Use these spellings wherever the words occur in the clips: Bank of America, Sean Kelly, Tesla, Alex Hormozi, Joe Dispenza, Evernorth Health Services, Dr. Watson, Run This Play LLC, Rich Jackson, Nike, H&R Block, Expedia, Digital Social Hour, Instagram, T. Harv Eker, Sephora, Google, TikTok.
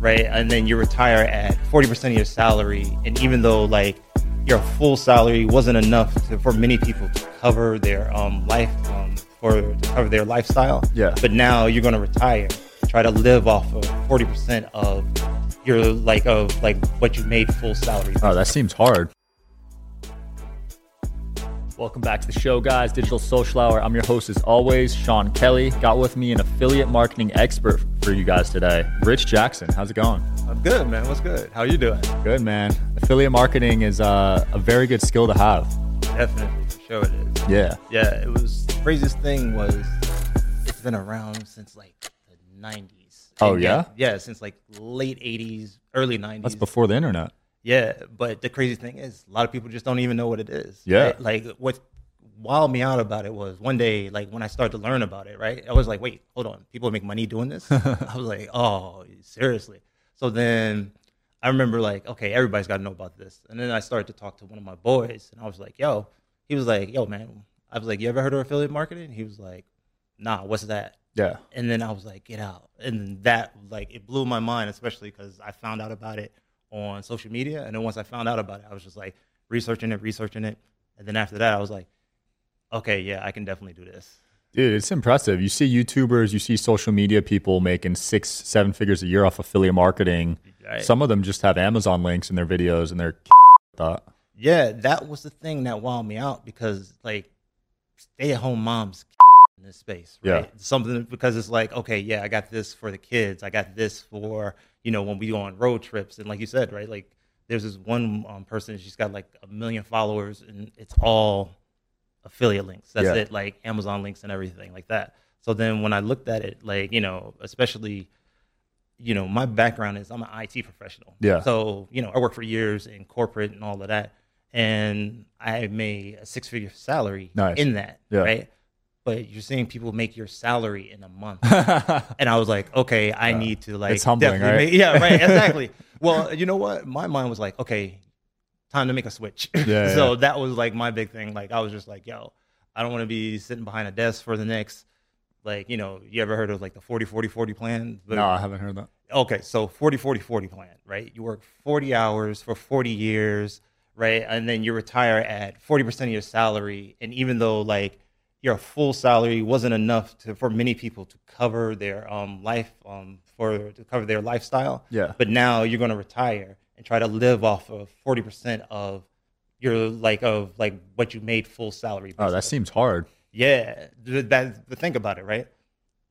Right. And then you retire at 40% of your salary. And even though like your full salary wasn't enough for many people to cover their lifestyle. Yeah. But now you're going to retire, try to live off of 40% of your what you made full salary. Oh, that seems hard. Welcome back to the show, guys. Digital Social Hour. I'm your host, as always, Sean Kelly. Got with me an affiliate marketing expert for you guys today, Rich Jackson. How's it going? I'm good, man. What's good? How you doing? Good, man. Affiliate marketing is a very good skill to have. Definitely. For sure it is. Yeah. Yeah. It was the craziest thing was it's been around since like the 90s. Oh, yeah? Yeah, since like late 80s, early 90s. That's before the internet. Yeah, but the crazy thing is a lot of people just don't even know what it is. Yeah. Right? Like what wilded me out about it was one day, like when I started to learn about it, right? I was like, wait, hold on. People make money doing this? I was like, oh, seriously. So then I remember like, okay, everybody's got to know about this. And then I started to talk to one of my boys and I was like, yo, he was like, yo, man. I was like, you ever heard of affiliate marketing? He was like, nah, what's that? Yeah. And then I was like, get out. And that like, it blew my mind, especially because I found out about it on social media. And then once I found out about it, I was just like researching it. And then after that, I was like, okay, yeah, I can definitely do this. Dude, it's impressive. You see YouTubers, you see social media people making 6-7 figures a year off affiliate marketing. Right. Some of them just have Amazon links in their videos and they're Yeah, that was the thing that wowed me out because like stay-at-home moms in this space, right? Yeah. Something because it's like, okay, yeah, I got this for the kids. I got this for, you know, when we go on road trips. And like you said, right, like there's this one person, she's got like 1 million followers and it's all affiliate links. That's it, like Amazon links and everything like that. So then when I looked at it, like, you know, especially, you know, my background is I'm an IT professional. Yeah. So, you know, I worked for years in corporate and all of that. And I made a 6-figure salary in that, right? But you're seeing people make your salary in a month. And I was like, okay, I need to like... It's humbling, right? Yeah, right, exactly. Well, you know what? My mind was like, okay, time to make a switch. Yeah, so that was like my big thing. Like I was just like, yo, I don't want to be sitting behind a desk for the next, like, you know, you ever heard of like the 40-40-40 plan? But, no, I haven't heard that. Okay, so 40-40-40 plan, right? You work 40 hours for 40 years, right? And then you retire at 40% of your salary. And even though like... your full salary wasn't enough for many people to cover their lifestyle. Yeah. But now you're going to retire and try to live off of 40% of your what you made full salary. Basically. Oh, that seems hard. Yeah, but think about it, right?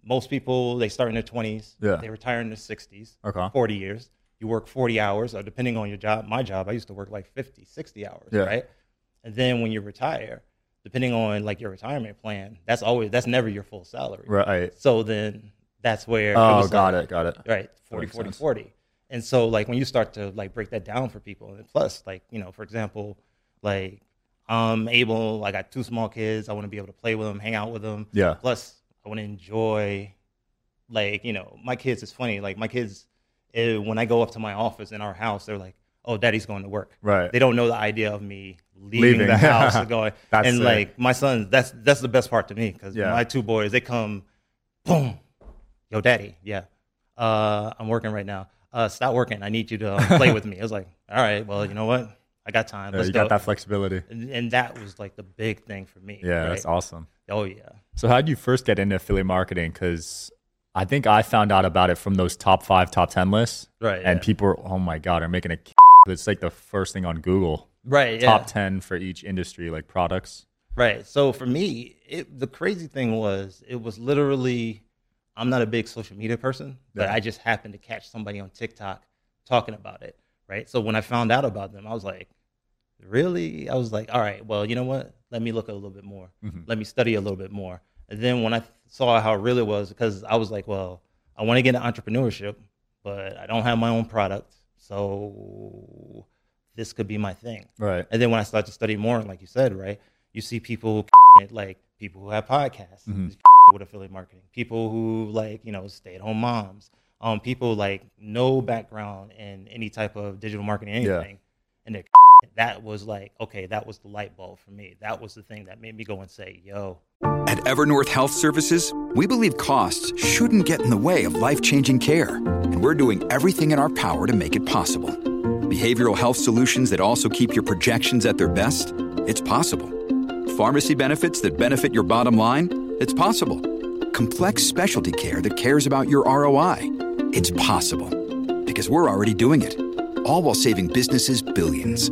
Most people they start in their 20s. Yeah. They retire in their 60s. Okay. 40 years. You work 40 hours, or depending on your job. My job, I used to work like 50, 60 hours. Yeah. Right. And then when you retire. Depending on like your retirement plan, that's never your full salary. Right. So then that's where. Oh, got it. Right. 40-40-40. And so like when you start to like break that down for people and plus like, you know, for example, like I'm able, I got 2 small kids. I want to be able to play with them, hang out with them. Yeah. Plus I want to enjoy like, you know, my kids is funny. Like my kids, when I go up to my office in our house, they're like, oh, daddy's going to work. Right. They don't know the idea of me leaving. The house and going. And like my son, that's the best part to me because my 2 boys, they come, boom, yo, daddy, I'm working right now. Stop working. I need you to play with me. I was like, all right, well, you know what? I got time. Yeah, you got that flexibility. And that was like the big thing for me. Yeah, right? That's awesome. Oh, yeah. So how did you first get into affiliate marketing? Because I think I found out about it from those top 5, top 10 lists. Right. And people are, oh my God, are making a it's like the first thing on Google. Right. Top 10 for each industry, like products. Right. So for me, the crazy thing was, it was literally, I'm not a big social media person, but I just happened to catch somebody on TikTok talking about it. Right. So when I found out about them, I was like, really? I was like, all right, well, you know what? Let me look a little bit more. Mm-hmm. Let me study a little bit more. And then when I saw how real it was, because I was like, well, I want to get into entrepreneurship, but I don't have my own product. So this could be my thing. Right. And then when I started to study more, like you said, right, you see people like people who have podcasts mm-hmm. with affiliate marketing, people who like, you know, stay-at-home moms, people like no background in any type of digital marketing, anything. Yeah. And that was like, okay, that was the light bulb for me. That was the thing that made me go and say, yo. At Evernorth Health Services, we believe costs shouldn't get in the way of life-changing care. And we're doing everything in our power to make it possible. Behavioral health solutions that also keep your projections at their best? It's possible. Pharmacy benefits that benefit your bottom line? It's possible. Complex specialty care that cares about your ROI? It's possible. Because we're already doing it. All while saving businesses billions.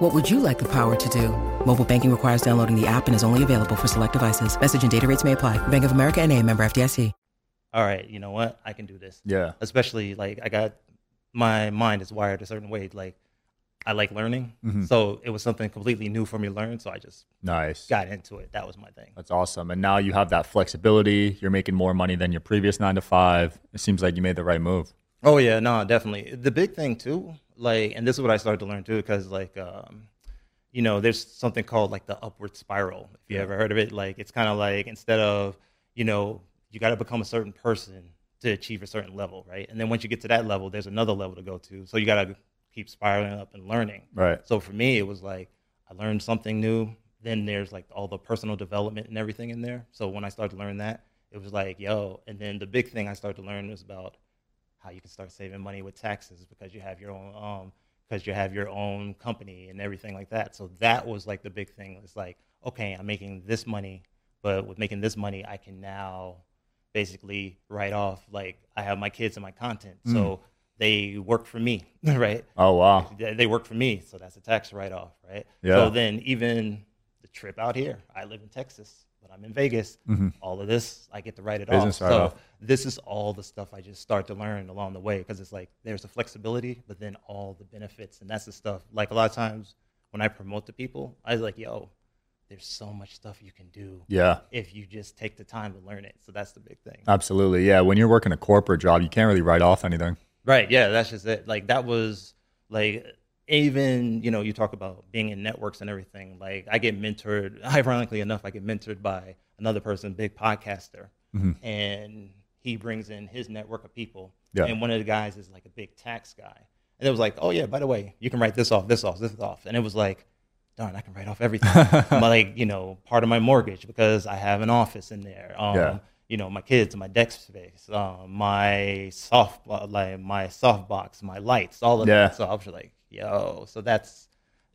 What would you like the power to do? Mobile banking requires downloading the app and is only available for select devices. Message and data rates may apply. Bank of America NA, member FDIC. All right, you know what? I can do this. Yeah. Especially like I got, my mind is wired a certain way. Like I like learning. Mm-hmm. So it was something completely new for me to learn. So I just got into it. That was my thing. That's awesome. And now you have that flexibility. You're making more money than your previous 9 to 5. It seems like you made the right move. Oh yeah, no, definitely. The big thing too, like, and this is what I started to learn too, because like, you know, there's something called like the upward spiral. If you ever heard of it, like it's kind of like instead of, you know, you got to become a certain person to achieve a certain level, right? And then once you get to that level, there's another level to go to. So you got to keep spiraling up and learning. Right. So for me, it was like I learned something new. Then there's like all the personal development and everything in there. So when I started to learn that, it was like, yo. And then the big thing I started to learn was about how you can start saving money with taxes because you have your own company and everything like that. So that was like the big thing. It's like, okay, I'm making this money, but with making this money, I can now basically write off, like I have my kids and my content. Mm. So they work for me, right? Oh, wow. They work for me. So that's a tax write-off, right? Yeah. So then even the trip out here, I live in Texas, but I'm in Vegas. Mm-hmm. All of this, I get to write it off. Right, so this is all the stuff I just start to learn along the way because it's like there's the flexibility, but then all the benefits. And that's the stuff. Like a lot of times when I promote to people, I was like, yo, there's so much stuff you can do if you just take the time to learn it. So that's the big thing. Absolutely. Yeah. When you're working a corporate job, you can't really write off anything. Right. Yeah. That's just it. Like that was like even, you know, you talk about being in networks and everything. Like I get mentored, ironically enough, by another person, big podcaster, mm-hmm. and he brings in his network of people. Yeah. And one of the guys is like a big tax guy. And it was like, oh yeah, by the way, you can write this off, this off, this off. And it was like, darn, I can write off everything. My, like, you know, part of my mortgage because I have an office in there. You know, my kids, my deck space, my softbox, my lights, all of that. So I was like, yo, so that's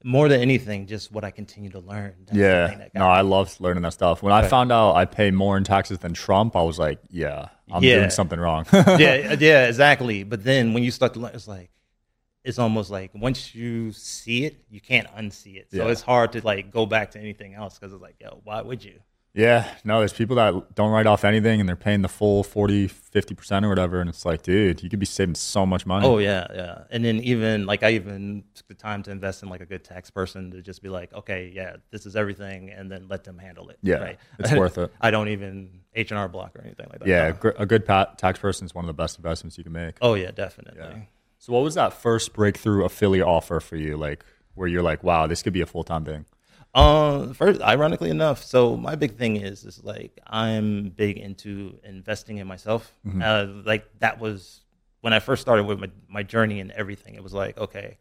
more than anything, just what I continue to learn. That's I love learning that stuff. When I found out I pay more in taxes than Trump, I was like, I'm doing something wrong. yeah, exactly. But then when you start to learn, it's like, it's almost like once you see it, you can't unsee it. So it's hard to like go back to anything else because it's like, yo, why would you? Yeah, no, there's people that don't write off anything and they're paying the full 40, 50% or whatever. And it's like, dude, you could be saving so much money. Oh, yeah, yeah. And then even like I even took the time to invest in like a good tax person to just be like, okay, yeah, this is everything. And then let them handle it. Yeah, right? It's worth it. I don't even H&R Block or anything like that. Yeah, no. A good tax person is one of the best investments you can make. Oh, yeah, definitely. Yeah. So what was that first breakthrough affiliate offer for you? Like where you're like, wow, this could be a full-time thing. First, ironically enough, so my big thing is like I'm big into investing in myself. Mm-hmm. Like that was when I first started with my journey and everything, it was like, okay,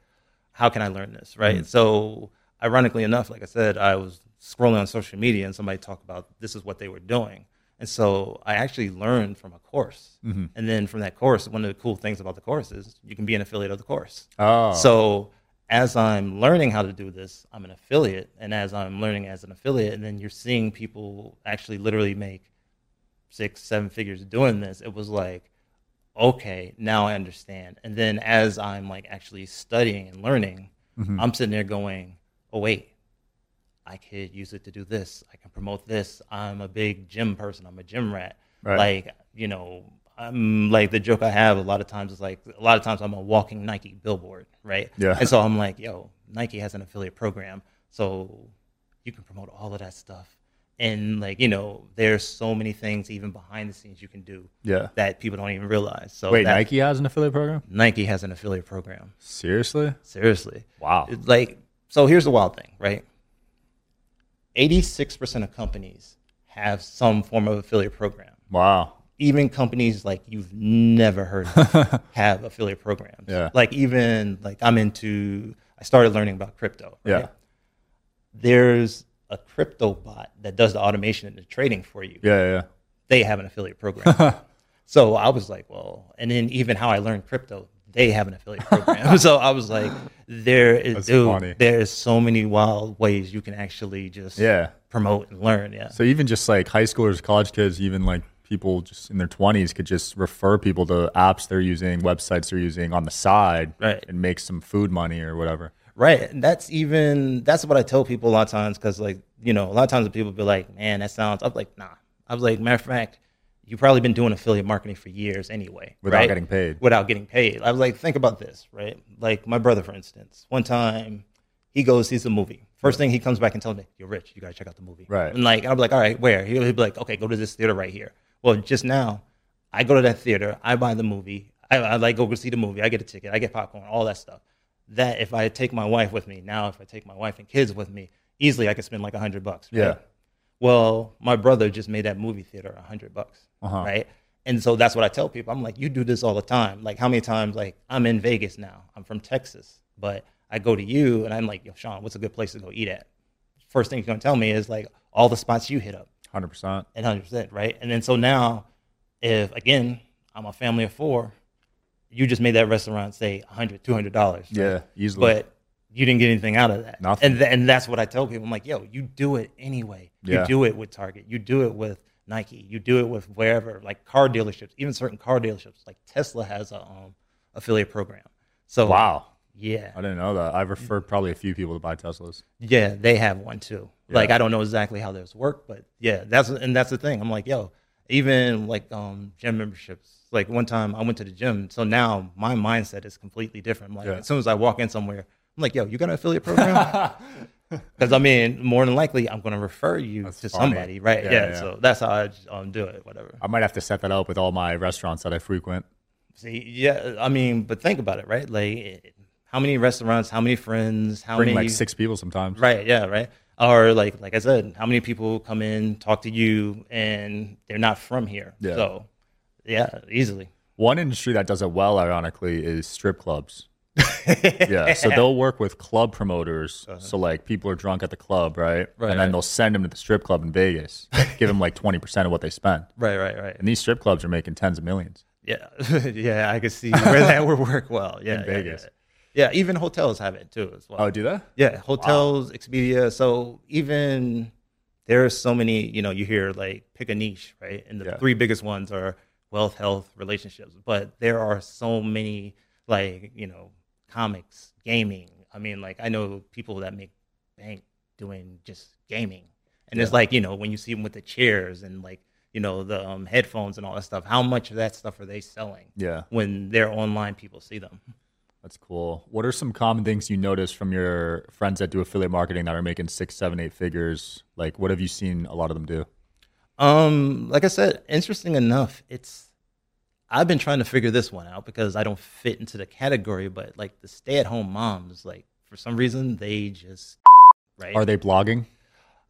how can I learn this, right? Mm-hmm. So ironically enough, like I said, I was scrolling on social media and somebody talked about this is what they were doing. And so I actually learned from a course. Mm-hmm. And then from that course, one of the cool things about the course is you can be an affiliate of the course. Oh. So as I'm learning how to do this, I'm an affiliate. And as I'm learning as an affiliate, and then you're seeing people actually literally make 6-7 figures doing this, it was like, okay, now I understand. And then as I'm like actually studying and learning, mm-hmm. I'm sitting there going, oh, wait. I could use it to do this. I can promote this. I'm a big gym person. I'm a gym rat. Right. Like, you know, I'm like the joke I have a lot of times is like, a lot of times I'm a walking Nike billboard, right? Yeah. And so I'm like, yo, Nike has an affiliate program. So you can promote all of that stuff. And like, you know, there's so many things even behind the scenes you can do that people don't even realize. So wait, Nike has an affiliate program? Nike has an affiliate program. Seriously. Wow. It's like, so here's the wild thing, right? 86% of companies have some form of affiliate program. Wow. Even companies like you've never heard of have affiliate programs. Yeah. Like even like I started learning about crypto. Right? Yeah. There's a crypto bot that does the automation and the trading for you. Yeah. They have an affiliate program. So I was like, well, and then even how I learned crypto, they have an affiliate program. So I was like, there is so many wild ways you can actually just promote and learn. Yeah. So even just like high schoolers, college kids, even like people just in their 20s could just refer people to apps they're using, websites they're using on the side, right, and make some food money or whatever. Right. And that's what I tell people a lot of times, because like, you know, a lot of times people be like, man, that sounds, I'm like, nah. I was like, matter of fact, you've probably been doing affiliate marketing for years anyway. Without getting paid. I was like, think about this, right? Like my brother, for instance, one time he goes, sees a movie. First thing he comes back and tells me, you're rich. You got to check out the movie. Right. And like, I'm like, all right, where? He'll be like, okay, go to this theater right here. Well, just now I go to that theater. I buy the movie. I like go see the movie. I get a ticket. I get popcorn, all that stuff. That if I take my wife with me now, if I take my wife and kids with me, easily I could spend like $100. Right? Yeah. Well, my brother just made that movie theater $100, right? And so that's what I tell people. I'm like, you do this all the time. Like, how many times? Like, I'm in Vegas now. I'm from Texas, but I go to you and I'm like, yo, Sean, what's a good place to go eat at? First thing you're gonna tell me is like all the spots you hit up. 100%. And 100%, right? And then so now, if again, I'm a family of four, you just made that restaurant say $100, $200. Yeah, right? Easily. But you didn't get anything out of that. Nothing. And that's what I tell people. I'm like, yo, you do it anyway. You do it with Target. You do it with Nike. You do it with wherever, like car dealerships, even certain car dealerships. Like Tesla has a affiliate program. So wow. Yeah. I didn't know that. I've referred probably a few people to buy Teslas. Yeah, they have one too. Yeah. Like I don't know exactly how those work, but yeah, that's the thing. I'm like, yo, even like gym memberships. Like one time I went to the gym, so now my mindset is completely different. I'm like as soon as I walk in somewhere, I'm like, yo, you got an affiliate program? Because, I mean, more than likely, I'm going to refer you to somebody, right? Yeah, so that's how I do it, whatever. I might have to set that up with all my restaurants that I frequent. See, yeah, I mean, but think about it, right? Like, how many restaurants, how many friends, like 6 people sometimes. Right, yeah, right? Or, like I said, how many people come in, talk to you, and they're not from here? Yeah. So, yeah, easily. One industry that does it well, ironically, is strip clubs. Yeah, so they'll work with club promoters. So like people are drunk at the club, right? And then they'll send them to the strip club in Vegas, give them like 20% of what they spend. Right. And these strip clubs are making tens of millions. Yeah, yeah, I could see where that would work well. Yeah, in Vegas. Yeah, even hotels have it too as well. Oh, do they? Yeah, hotels, wow. Expedia. So even there are so many. You know, you hear like pick a niche, right? And the 3 biggest ones are wealth, health, relationships. But there are so many, like, you know, comics, gaming. I mean, like, I know people that make bank doing just gaming. And it's like, you know, when you see them with the chairs and, like, you know, the headphones and all that stuff, how much of that stuff are they selling when their online people see them? That's cool. What are some common things you notice from your friends that do affiliate marketing that are making 6, 7, 8 figures? Like, what have you seen a lot of them do? Like I said, interesting enough, I've been trying to figure this one out because I don't fit into the category, but like the stay-at-home moms, like for some reason they just Are they blogging?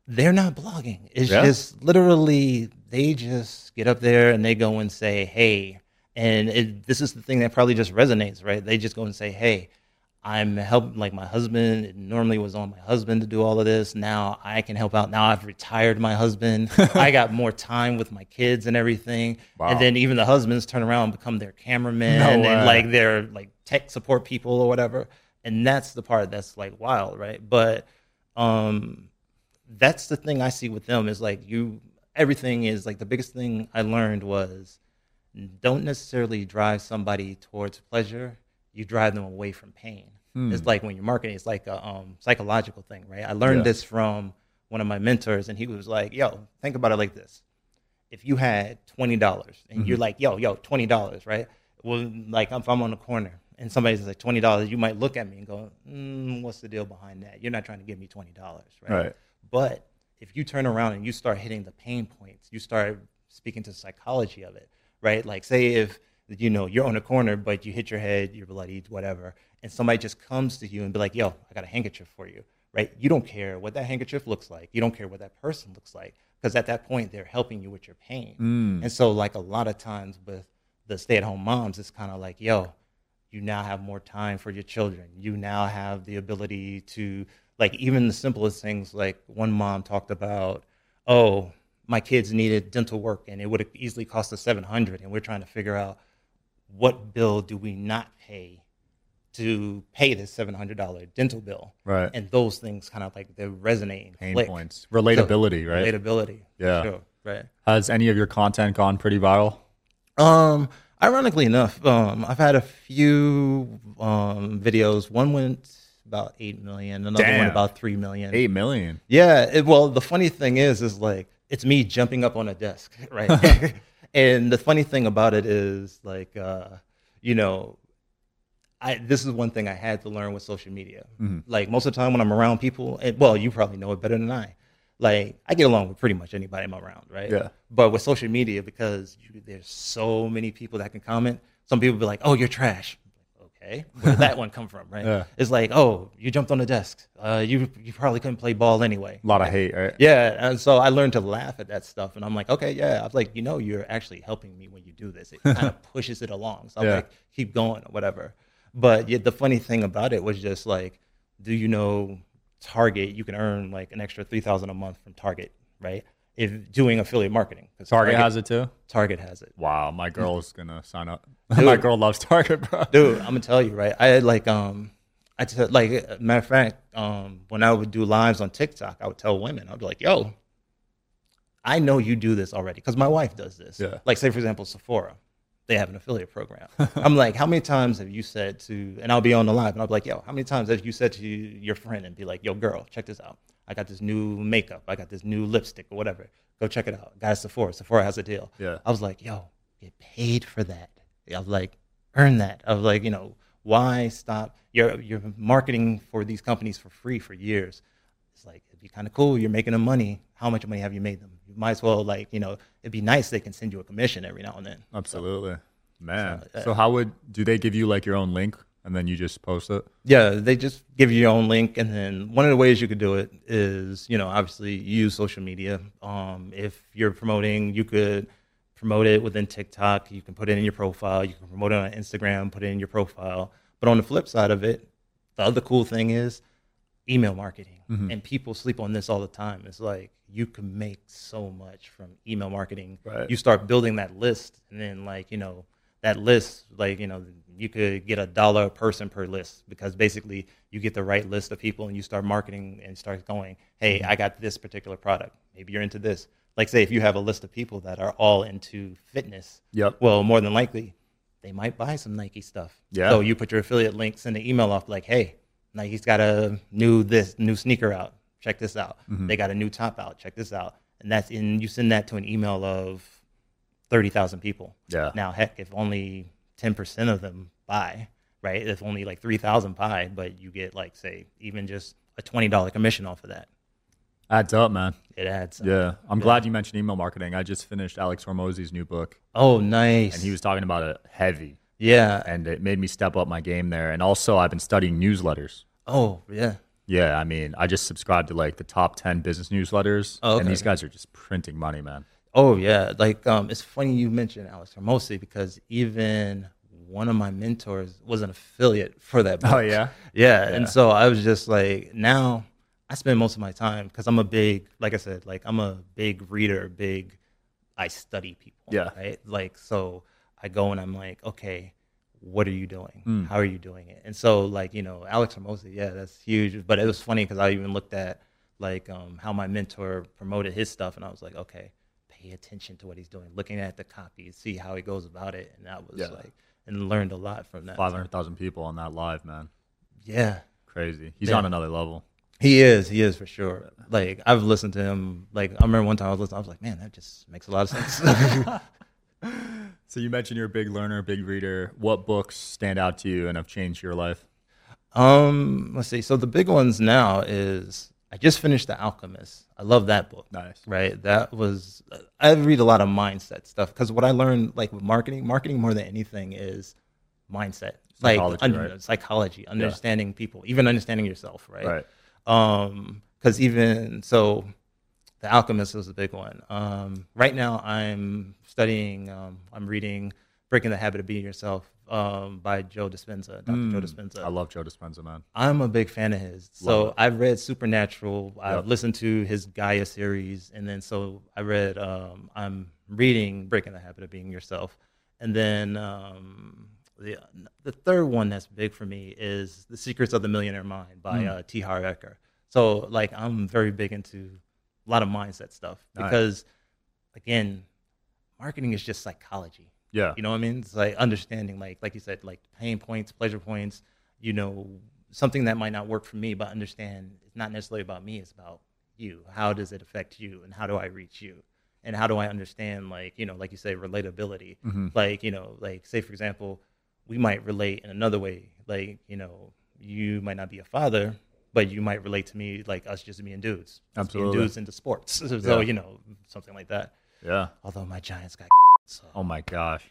They're not blogging. It's just literally they just get up there and they go and say, hey, And this is the thing that probably just resonates, right? They just go and say, hey, I'm helping, like my husband, it normally was on my husband to do all of this. Now I can help out. Now I've retired my husband. I got more time with my kids and everything. Wow. And then even the husbands turn around and become their cameramen and like their like tech support people or whatever. And that's the part that's like wild, right? But that's the thing I see with them is like everything is like the biggest thing I learned was don't necessarily drive somebody towards pleasure. You drive them away from pain. It's like when you're marketing, it's like a psychological thing, right? I learned this from one of my mentors, and he was like, yo, think about it like this. If you had $20 and you're like, yo, $20, right? Well, like if I'm on the corner and somebody's like $20, you might look at me and go, what's the deal behind that? You're not trying to give me $20, right? But if you turn around and you start hitting the pain points, you start speaking to the psychology of it, right? Like say if, you know, you're on a corner, but you hit your head, you're bloodied, whatever, and somebody just comes to you and be like, yo, I got a handkerchief for you, right? You don't care what that handkerchief looks like. You don't care what that person looks like, because at that point, they're helping you with your pain. And so, like, a lot of times with the stay-at-home moms, it's kind of like, yo, you now have more time for your children. You now have the ability to, like, even the simplest things, like one mom talked about, oh, my kids needed dental work, and it would have easily cost us $700, and we're trying to figure out, what bill do we not pay to pay this $700 dental bill? Right. And those things kind of like they're resonating. Pain points. Relatability, so, right? Relatability. Yeah. Sure. Right. Has any of your content gone pretty viral? Ironically enough, I've had a few videos. One went about 8 million. Another one about 3 million. 8 million. Yeah. Well, the funny thing is like it's me jumping up on a desk, right? And the funny thing about it is, like, you know, this is one thing I had to learn with social media. Like, most of the time when I'm around people, and, well, you probably know it better than I. Like, I get along with pretty much anybody I'm around, right? Yeah. But with social media, because there's so many people that can comment, some people be like, oh, you're trash. Okay, where did that one come from, right? Yeah. It's like, oh, you jumped on the desk. You probably couldn't play ball anyway. A lot of hate, right? Yeah, and so I learned to laugh at that stuff, and I'm like, okay, yeah. I was like, you know, you're actually helping me when you do this. It kind of pushes it along. So I'm like, keep going or whatever. But the funny thing about it was just like, do you know Target, you can earn like an extra $3,000 a month from Target, right? If doing affiliate marketing. Target has it too? Target has it. Wow, my girl is going to sign up. Dude, my girl loves Target, bro. Dude, I'm going to tell you, right? I had like, like, matter of fact, when I would do lives on TikTok, I would tell women, I'd be like, yo, I know you do this already because my wife does this. Yeah. Like, say, for example, Sephora, they have an affiliate program. I'm like, how many times have you said to, and I'll be on the live, and I'll be like, yo, how many times have you said to your friend and be like, yo, girl, check this out. I got this new makeup. I got this new lipstick or whatever. Go check it out. Guys, Sephora. Sephora has a deal. Yeah. I was like, yo, get paid for that. I was like, earn that. I was like, you know, why stop? You're marketing for these companies for free for years. It's like, it'd be kind of cool. You're making them money. How much money have you made them? You might as well, like, you know, it'd be nice they can send you a commission every now and then. Absolutely. So, man. So how do they give you like your own link? And then you just post it? Yeah, they just give you your own link. And then one of the ways you could do it is, you know, obviously you use social media. If you're promoting, you could promote it within TikTok. You can put it in your profile. You can promote it on Instagram, put it in your profile. But on the flip side of it, the other cool thing is email marketing. And people sleep on this all the time. It's like you can make so much from email marketing. Right. You start building that list and then, like, you know, that list, like, you know, you could get $1 a person per list because basically you get the right list of people and you start marketing and start going, hey, I got this particular product. Maybe you're into this. Like, say, if you have a list of people that are all into fitness, well, more than likely, they might buy some Nike stuff. Yeah. So you put your affiliate link, send an email off like, hey, Nike's got a new sneaker out. Check this out. They got a new top out. Check this out. And that's in, you send that to an email of 30,000 people. Yeah. Now, heck, if only 10% of them buy, right? If only like 3,000 buy, but you get like, say, even just a $20 commission off of that. Adds up, man. It adds up. Yeah. I'm glad you mentioned email marketing. I just finished Alex Hormozi's new book. Oh, nice. And he was talking about it heavy. Yeah. And it made me step up my game there. And also, I've been studying newsletters. Oh, yeah. Yeah. I mean, I just subscribed to like the top 10 business newsletters. Oh, okay. And these guys are just printing money, man. Oh, yeah. Like, it's funny you mentioned Alex Hormozi, because even one of my mentors was an affiliate for that book. Oh, yeah? Yeah. And so I was just like, now I spend most of my time, because I'm a big, like I said, like I'm a big reader, big, I study people. Yeah. Right? Like, so I go and I'm like, okay, what are you doing? Mm. How are you doing it? And so, like, you know, Alex Hormozi, yeah, that's huge. But it was funny because I even looked at, like, how my mentor promoted his stuff, and I was like, okay, pay attention to what he's doing, looking at the copy, see how he goes about it. And that was like, and learned a lot from that. 500,000 people on that live, man. Yeah. Crazy. He's on another level. He is for sure. Like, I've listened to him. Like, I remember one time I was listening, I was like, man, that just makes a lot of sense. So you mentioned you're a big learner, big reader. What books stand out to you and have changed your life? Let's see. So the big ones now is, I just finished The Alchemist. I love that book. Nice. Right? That was, I read a lot of mindset stuff, because what I learned, like, with marketing more than anything is mindset. Psychology, like, right? Psychology, understanding people, even understanding yourself, right? Right. Because even, so The Alchemist was a big one. Right now I'm studying, I'm reading Breaking the Habit of Being Yourself, by Joe Dispenza, Dr. Joe Dispenza. I love Joe Dispenza, man. I'm a big fan of his. So I've read Supernatural. I've listened to his Gaia series. And then so I read, I'm reading Breaking the Habit of Being Yourself. And then the third one that's big for me is The Secrets of the Millionaire Mind by T. Harv Eker. So, like, I'm very big into a lot of mindset stuff because, again, marketing is just psychology. Yeah. You know what I mean? It's like understanding, like you said, like pain points, pleasure points, you know, something that might not work for me, but understand it's not necessarily about me, it's about you. How does it affect you, and how do I reach you? And how do I understand, like, you know, like you say, relatability. Mm-hmm. Like, you know, like, say, for example, we might relate in another way. Like, you know, you might not be a father, but you might relate to me, like us just being dudes. Absolutely. Being dudes into sports. So, you know, something like that. Yeah. Although my Giants got... So. Oh my gosh,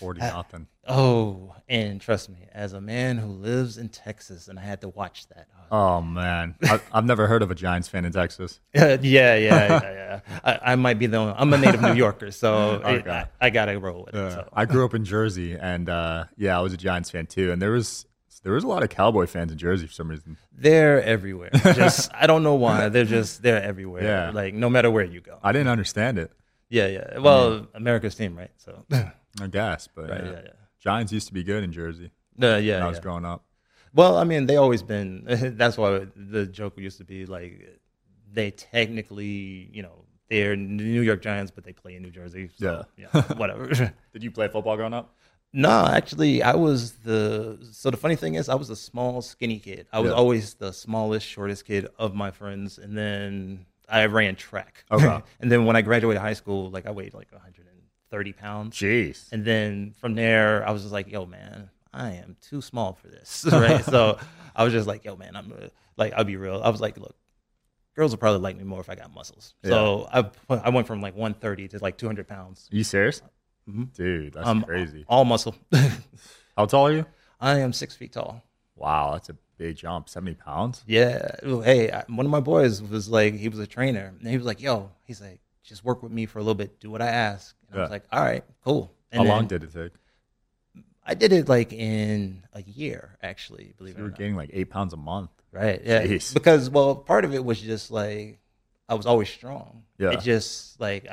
40-0. Oh, and trust me, as a man who lives in Texas, and I had to watch that. Oh man, I've never heard of a Giants fan in Texas. Yeah. I might be the only. I'm a native New Yorker, so I gotta roll with it. So. I grew up in Jersey, and I was a Giants fan too. And there was a lot of Cowboy fans in Jersey for some reason. They're everywhere. Just I don't know why. They're everywhere. Yeah. Like no matter where you go. I didn't understand it. Yeah. Well, I mean, America's team, right? So I guess, but right, yeah. Giants used to be good in Jersey. When I was growing up. Well, I mean, they always been. That's why the joke used to be like, they technically, you know, they're New York Giants, but they play in New Jersey. So, yeah, whatever. Did you play football growing up? No, actually, I was the funny thing is I was a small, skinny kid. I was always the smallest, shortest kid of my friends, and then I ran track. Okay. And then when I graduated high school, like I weighed like 130 pounds. Jeez. And then from there, I was just like, yo, man, I am too small for this. Right. So I was just like, yo, man, I'll be real. I was like, look, girls will probably like me more if I got muscles. Yeah. So I went from like 130 to like 200 pounds. Are you serious? Mm-hmm. Dude, that's crazy. All muscle. How tall are you? I am 6 feet tall. Wow, that's a big jump, 70 pounds? Yeah. Hey, one of my boys was like, he was a trainer, and he was like, yo, he's like, just work with me for a little bit, do what I ask. And I was like, all right, cool. And How long did it take? I did it like in a year, actually, believe it or not. You were gaining like 8 pounds a month. Right, yeah. Jeez. Because, well, part of it was just like, I was always strong. Yeah. It just, like,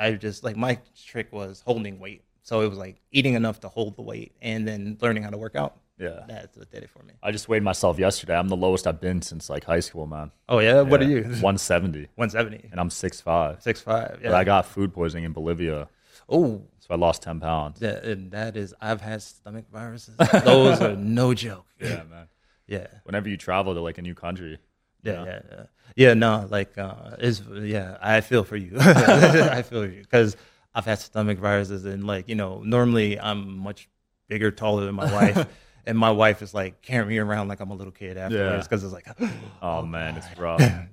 my trick was holding weight. So it was like eating enough to hold the weight and then learning how to work out. Yeah. That's what did it for me. I just weighed myself yesterday. I'm the lowest I've been since like high school, man. Oh, yeah? What are you? 170. 170. And I'm 6'5". 6'5", yeah. But I got food poisoning in Bolivia. Oh. So I lost 10 pounds. Yeah, and that is, I've had stomach viruses. Those are no joke. Yeah, man. Yeah. Whenever you travel to like a new country. Yeah, you know? Yeah. Yeah, no, like, I feel for you. I feel for you. Because I've had stomach viruses and like, you know, normally I'm much bigger, taller than my wife. And my wife is like carrying me around like I'm a little kid afterwards because it's like, oh man, God. It's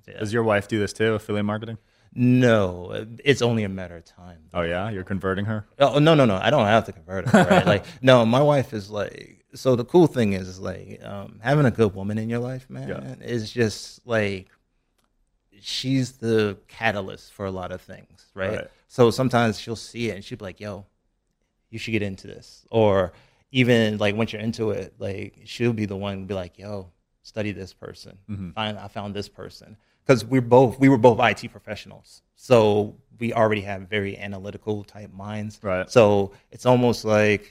rough. Does your wife do this too, affiliate marketing? No, it's only a matter of time. Though. Oh yeah, you're converting her? Oh no, I don't have to convert her. Right? Like no, my wife is like. So the cool thing is like having a good woman in your life, man. It's just like she's the catalyst for a lot of things, right? So sometimes she'll see it and she'll be like, yo, you should get into this. Or even like once you're into it, like she'll be the one to be like, yo, study this person. Mm-hmm. I found this person. Because we were both IT professionals. So we already have very analytical type minds. Right. So it's almost like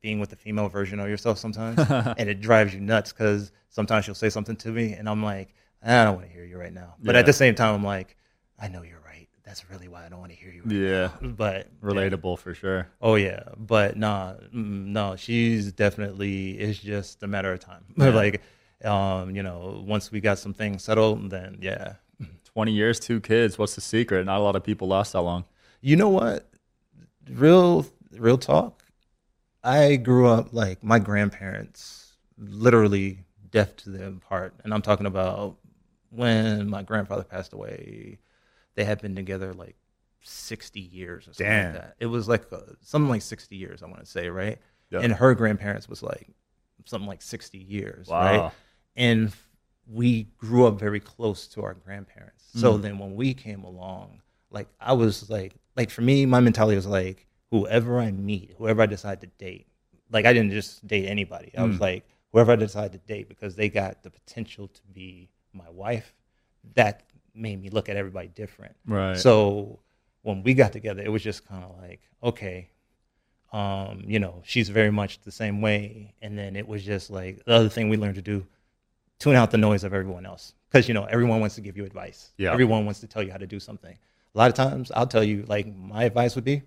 being with the female version of yourself sometimes. And it drives you nuts because sometimes she'll say something to me and I'm like, I don't want to hear you right now. But at the same time, I'm like, I know you're right. That's really why I don't want to hear you right now. But relatable for sure. Oh, yeah. But no, she's definitely, it's just a matter of time. Yeah. Like, once we got some things settled, then 20 years, 2 kids. What's the secret? Not a lot of people last that long. You know what? Real talk. I grew up like my grandparents, literally deaf to their part. And I'm talking about when my grandfather passed away, they had been together like 60 years or something like that. It was like something like 60 years, I want to say, right? Yep. And her grandparents was like something like 60 years, right? And we grew up very close to our grandparents. Mm-hmm. So then when we came along, like I was like for me, my mentality was like, whoever I meet, whoever I decide to date, like I didn't just date anybody. I was like, whoever I decide to date because they got the potential to be my wife, that made me look at everybody different. Right. So when we got together, it was just kind of like, okay, she's very much the same way. And then it was just like the other thing we learned to do, tune out the noise of everyone else. Because, everyone wants to give you advice. Yeah. Everyone wants to tell you how to do something. A lot of times I'll tell you, like, my advice would be,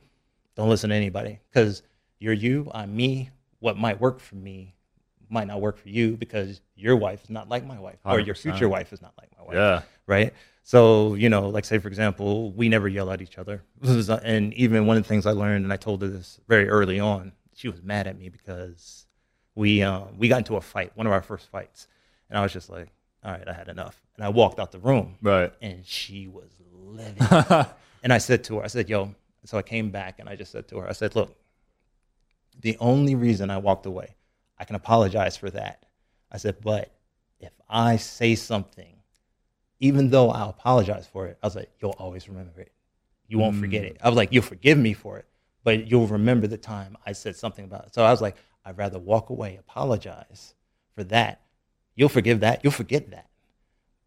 don't listen to anybody. Because you're you, I'm me. What might work for me might not work for you because your wife is not like my wife. 100%. Or your future wife is not like my wife. Yeah. Right? So, like, say, for example, we never yell at each other. And even one of the things I learned, and I told her this very early on, she was mad at me because we got into a fight, one of our first fights. And I was just like, all right, I had enough. And I walked out the room. Right. And she was livid. And I said to her, yo, so I came back and I just said to her, look, the only reason I walked away, I can apologize for that. I said, but if I say something, even though I apologize for it, I was like, you'll always remember it. You won't forget it. I was like, you'll forgive me for it, but you'll remember the time I said something about it. So I was like, I'd rather walk away, apologize for that. You'll forgive that. You'll forget that.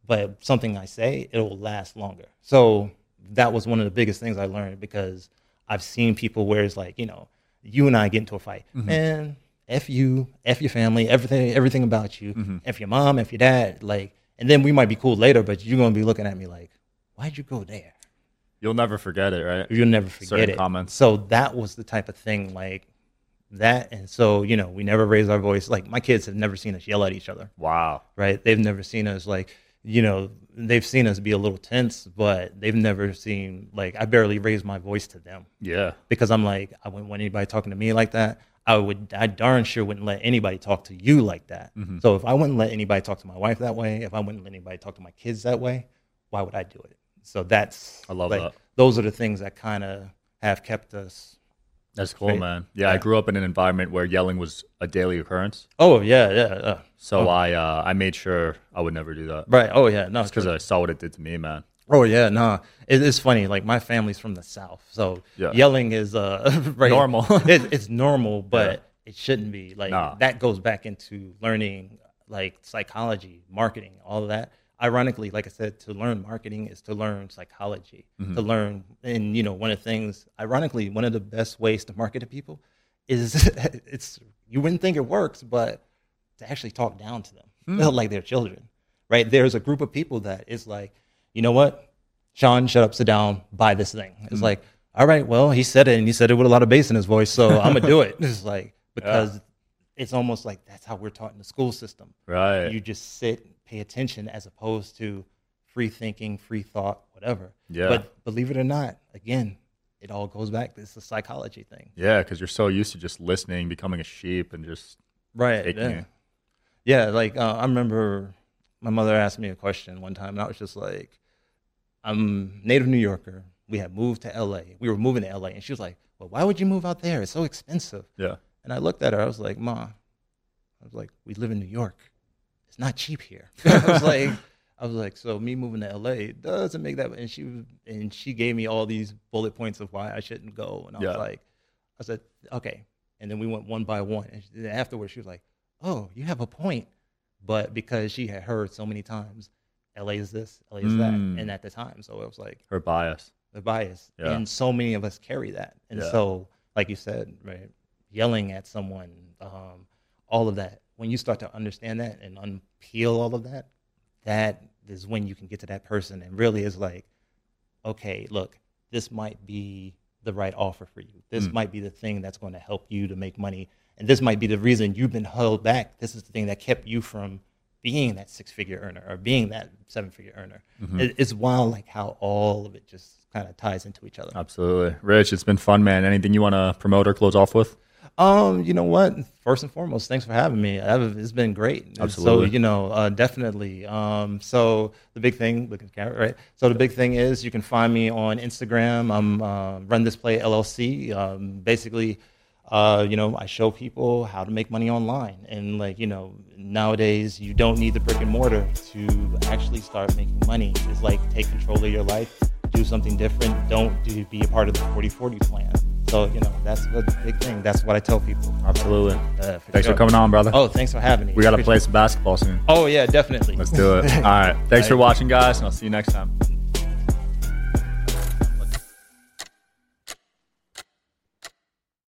But something I say, it'll last longer. So that was one of the biggest things I learned because I've seen people where it's like, you and I get into a fight. Mm-hmm. Man, F you, F your family, everything about you, mm-hmm. F your mom, F your dad. Like, and then we might be cool later, but you're going to be looking at me like, why'd you go there? You'll never forget it, right? You'll never forget certain comments. So that was the type of thing like that. And so, we never raise our voice. Like, my kids have never seen us yell at each other. Wow. Right? They've never seen us like, they've seen us be a little tense, but they've never seen, like, I barely raise my voice to them. Yeah. Because I'm like, I wouldn't want anybody talking to me like that. I darn sure wouldn't let anybody talk to you like that. Mm-hmm. So if I wouldn't let anybody talk to my wife that way, if I wouldn't let anybody talk to my kids that way, why would I do it? So that's, I love like, that. Those are the things that kind of have kept us. That's cool, man. Yeah, I grew up in an environment where yelling was a daily occurrence. Oh, yeah. So I made sure I would never do that. Right, oh, yeah. No, because I saw what it did to me, man. Oh, yeah, no. It's funny. Like, my family's from the South, so yelling is right, normal. It's normal, but it shouldn't be. Like, that goes back into learning, like, psychology, marketing, all of that. Ironically, like I said, to learn marketing is to learn psychology, mm-hmm. to learn. And, one of the things, ironically, one of the best ways to market to people is you wouldn't think it works, but to actually talk down to them like they're children, right? There's a group of people that is like, you know what? Sean, shut up, sit down, buy this thing. It's like, all right, well, he said it and he said it with a lot of bass in his voice. So I'm going to do it. It's like, because it's almost like that's how we're taught in the school system. Right. You just sit, pay attention, as opposed to free thinking, free thought, whatever. Yeah. But believe it or not, again, it all goes back. It's a psychology thing. Yeah, because you're so used to just listening, becoming a sheep, and just taking it. Yeah, like I remember my mother asked me a question one time, and I was just like, I'm a native New Yorker. We had moved to L.A. We were moving to L.A., and she was like, well, why would you move out there? It's so expensive. Yeah. And I looked at her. I was like, Ma, I was like, we live in New York. It's not cheap here. I was like, I was like, so me moving to LA doesn't make that. And she gave me all these bullet points of why I shouldn't go. And I was like, I said, okay. And then we went one by one. And then afterwards, she was like, oh, you have a point. But because she had heard so many times, LA is this, LA is that. And at the time, so it was like. Her bias. The bias. Yeah. And so many of us carry that. And so, like you said, right, yelling at someone, all of that. When you start to understand that and unpeel all of that, that is when you can get to that person and really is like, okay, look, this might be the right offer for you. This might be the thing that's going to help you to make money. And this might be the reason you've been held back. This is the thing that kept you from being that six-figure earner or being that seven-figure earner. Mm-hmm. It's wild like how all of it just kind of ties into each other. Absolutely. Rich, it's been fun, man. Anything you want to promote or close off with? You know what? First and foremost, thanks for having me. It's been great. Absolutely. So, you know, definitely. So the big thing, looking at the camera, right? So the big thing is you can find me on Instagram. I'm Run This Play LLC. Basically, you know, I show people how to make money online. And like, you know, nowadays you don't need the brick and mortar to actually start making money. It's like take control of your life, do something different. Be a part of the 40-40 plan. So, you know, that's the big thing. That's what I tell people. Absolutely. Thanks for coming on, brother. Oh, thanks for having me. We got to play some basketball soon. Oh, yeah, definitely. Let's do it. All right. Thanks for watching, guys, and I'll see you next time.